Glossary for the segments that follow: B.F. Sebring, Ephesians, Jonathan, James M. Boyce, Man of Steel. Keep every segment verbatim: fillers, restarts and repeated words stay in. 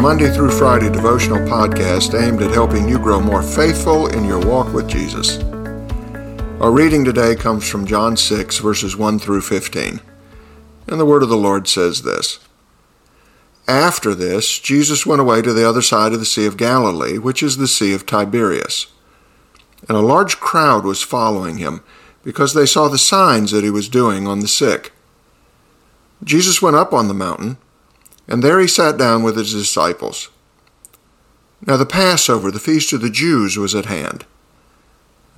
Monday through Friday devotional podcast aimed at helping you grow more faithful in your walk with Jesus. Our reading today comes from John six, verses one through fifteen. And the word of the Lord says this, "After this, Jesus went away to the other side of the Sea of Galilee, which is the Sea of Tiberias. And a large crowd was following him, because they saw the signs that he was doing on the sick. Jesus went up on the mountain, and there he sat down with his disciples. Now the Passover, the feast of the Jews, was at hand.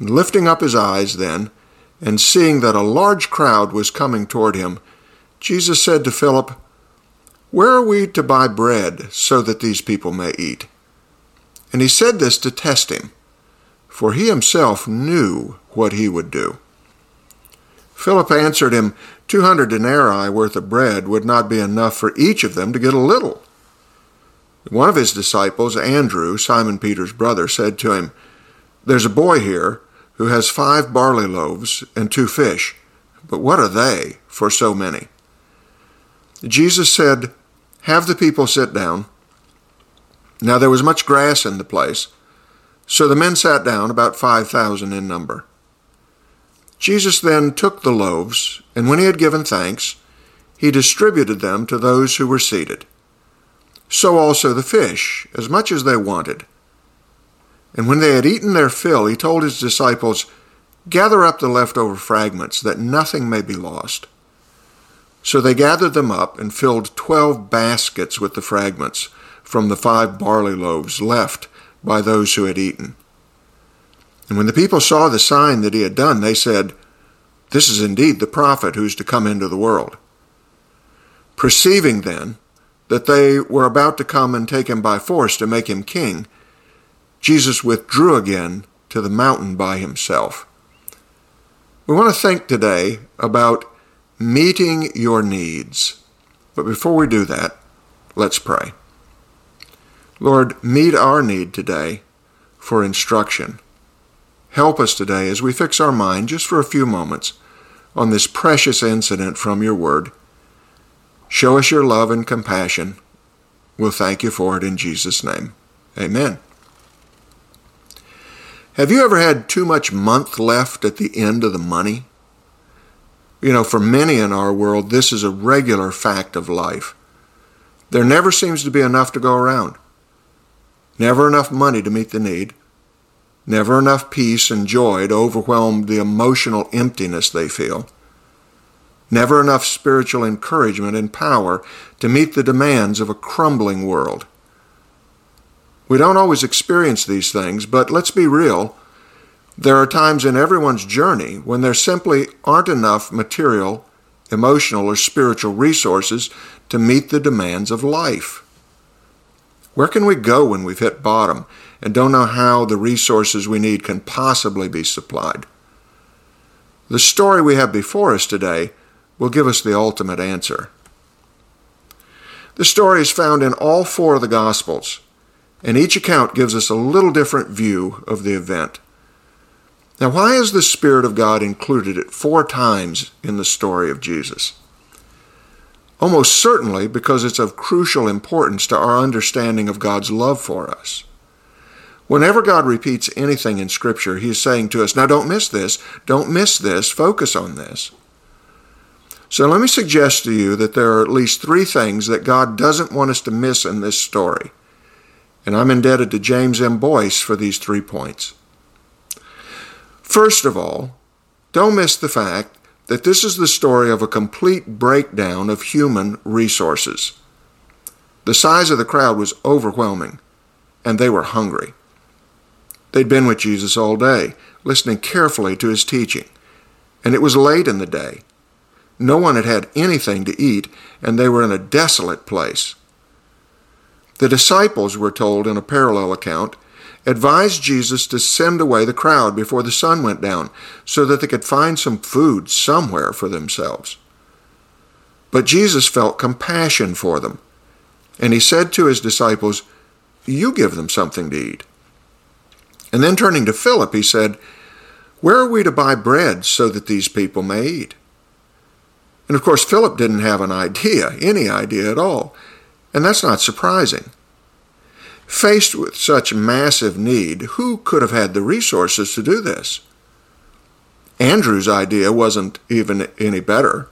And lifting up his eyes then, and seeing that a large crowd was coming toward him, Jesus said to Philip, 'Where are we to buy bread so that these people may eat?' And he said this to test him, for he himself knew what he would do. Philip answered him, Two hundred denarii worth of bread would not be enough for each of them to get a little.' One of his disciples, Andrew, Simon Peter's brother, said to him, 'There's a boy here who has five barley loaves and two fish, but what are they for so many?' Jesus said, 'Have the people sit down.' Now there was much grass in the place, so the men sat down, about five thousand in number. Jesus then took the loaves, and when he had given thanks, he distributed them to those who were seated. So also the fish, as much as they wanted. And when they had eaten their fill, he told his disciples, 'Gather up the leftover fragments, that nothing may be lost.' So they gathered them up and filled twelve baskets with the fragments from the five barley loaves left by those who had eaten. And when the people saw the sign that he had done, they said, 'This is indeed the prophet who is to come into the world.' Perceiving then that they were about to come and take him by force to make him king, Jesus withdrew again to the mountain by himself." We want to think today about meeting your needs. But before we do that, let's pray. Lord, meet our need today for instruction. Help us today as we fix our mind just for a few moments on this precious incident from your word. Show us your love and compassion. We'll thank you for it in Jesus' name. Amen. Have you ever had too much month left at the end of the money? You know, for many in our world, this is a regular fact of life. There never seems to be enough to go around. Never enough money to meet the need. Never enough peace and joy to overwhelm the emotional emptiness they feel. Never enough spiritual encouragement and power to meet the demands of a crumbling world. We don't always experience these things, but let's be real. There are times in everyone's journey when there simply aren't enough material, emotional, or spiritual resources to meet the demands of life. Where can we go when we've hit bottom and don't know how the resources we need can possibly be supplied? The story we have before us today will give us the ultimate answer. The story is found in all four of the Gospels, and each account gives us a little different view of the event. Now, why is the Spirit of God included at four times in the story of Jesus? Almost certainly because it's of crucial importance to our understanding of God's love for us. Whenever God repeats anything in Scripture, he is saying to us, now don't miss this, don't miss this, focus on this. So let me suggest to you that there are at least three things that God doesn't want us to miss in this story. And I'm indebted to James M. Boyce for these three points. First of all, don't miss the fact that this is the story of a complete breakdown of human resources. The size of the crowd was overwhelming, and they were hungry. They'd been with Jesus all day, listening carefully to his teaching, and it was late in the day. No one had had anything to eat, and they were in a desolate place. The disciples, we're told in a parallel account, advised Jesus to send away the crowd before the sun went down so that they could find some food somewhere for themselves. But Jesus felt compassion for them, and he said to his disciples, "You give them something to eat." And then turning to Philip, he said, "Where are we to buy bread so that these people may eat?" And of course, Philip didn't have an idea, any idea at all, and that's not surprising. Faced with such massive need, who could have had the resources to do this? Andrew's idea wasn't even any better.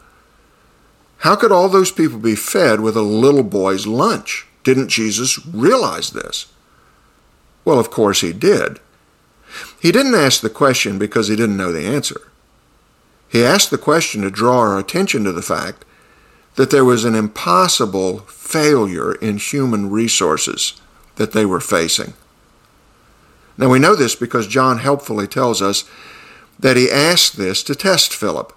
How could all those people be fed with a little boy's lunch? Didn't Jesus realize this? Well, of course he did. He didn't ask the question because he didn't know the answer. He asked the question to draw our attention to the fact that there was an impossible failure in human resources that they were facing. Now, we know this because John helpfully tells us that he asked this to test Philip,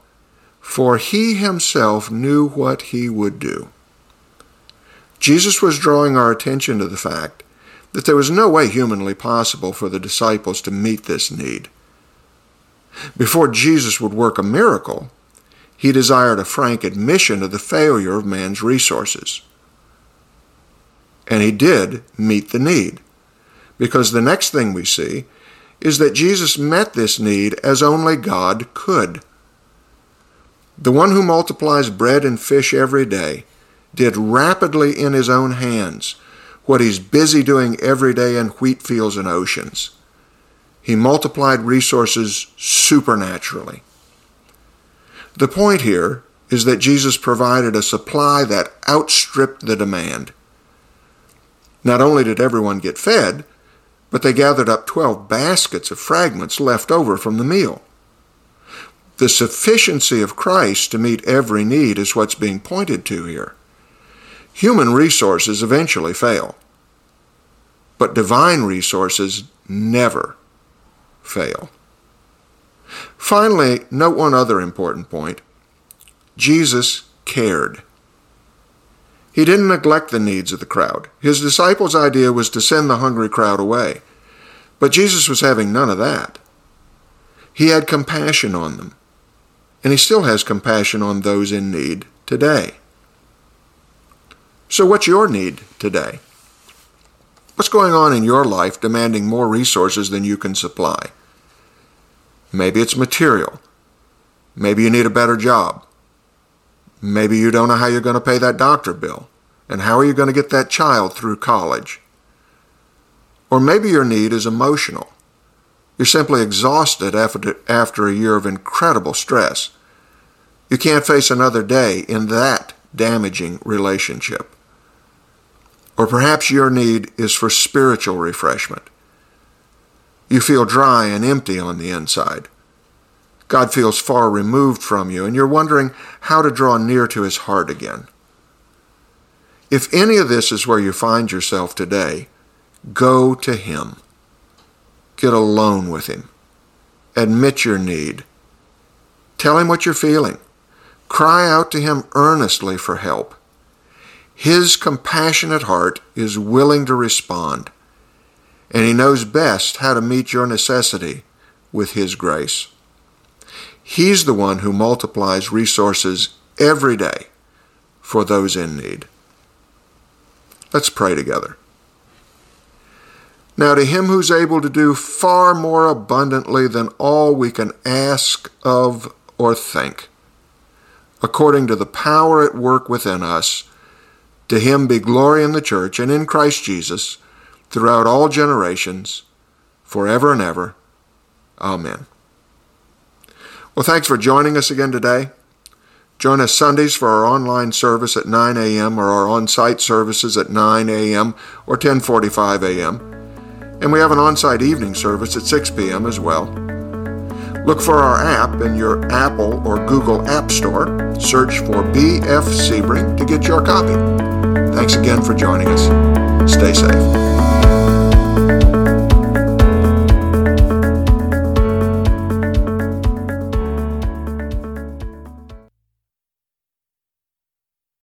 for he himself knew what he would do. Jesus was drawing our attention to the fact that there was no way humanly possible for the disciples to meet this need. Before Jesus would work a miracle, he desired a frank admission of the failure of man's resources. And he did meet the need, because the next thing we see is that Jesus met this need as only God could. The one who multiplies bread and fish every day did rapidly in his own hands what he's busy doing every day in wheat fields and oceans. He multiplied resources supernaturally. The point here is that Jesus provided a supply that outstripped the demand. Not only did everyone get fed, but they gathered up twelve baskets of fragments left over from the meal. The sufficiency of Christ to meet every need is what's being pointed to here. Human resources eventually fail, but divine resources never fail. Finally, note one other important point. Jesus cared. He didn't neglect the needs of the crowd. His disciples' idea was to send the hungry crowd away, but Jesus was having none of that. He had compassion on them, and he still has compassion on those in need today. So what's your need today? What's going on in your life demanding more resources than you can supply? Maybe it's material. Maybe you need a better job. Maybe you don't know how you're going to pay that doctor bill, and how are you going to get that child through college? Or maybe your need is emotional. You're simply exhausted after, after a year of incredible stress. You can't face another day in that damaging relationship. Or perhaps your need is for spiritual refreshment. You feel dry and empty on the inside. God feels far removed from you, and you're wondering how to draw near to his heart again. If any of this is where you find yourself today, go to him. Get alone with him. Admit your need. Tell him what you're feeling. Cry out to him earnestly for help. His compassionate heart is willing to respond, and he knows best how to meet your necessity with his grace. He's the one who multiplies resources every day for those in need. Let's pray together. Now to him who's able to do far more abundantly than all we can ask of or think, according to the power at work within us, to him be glory in the church and in Christ Jesus throughout all generations, forever and ever. Amen. Well, thanks for joining us again today. Join us Sundays for our online service at nine a.m. or our on-site services at nine a.m. or ten forty-five a.m. And we have an on-site evening service at six p.m. as well. Look for our app in your Apple or Google App Store. Search for B F Sebring to get your copy. Thanks again for joining us. Stay safe.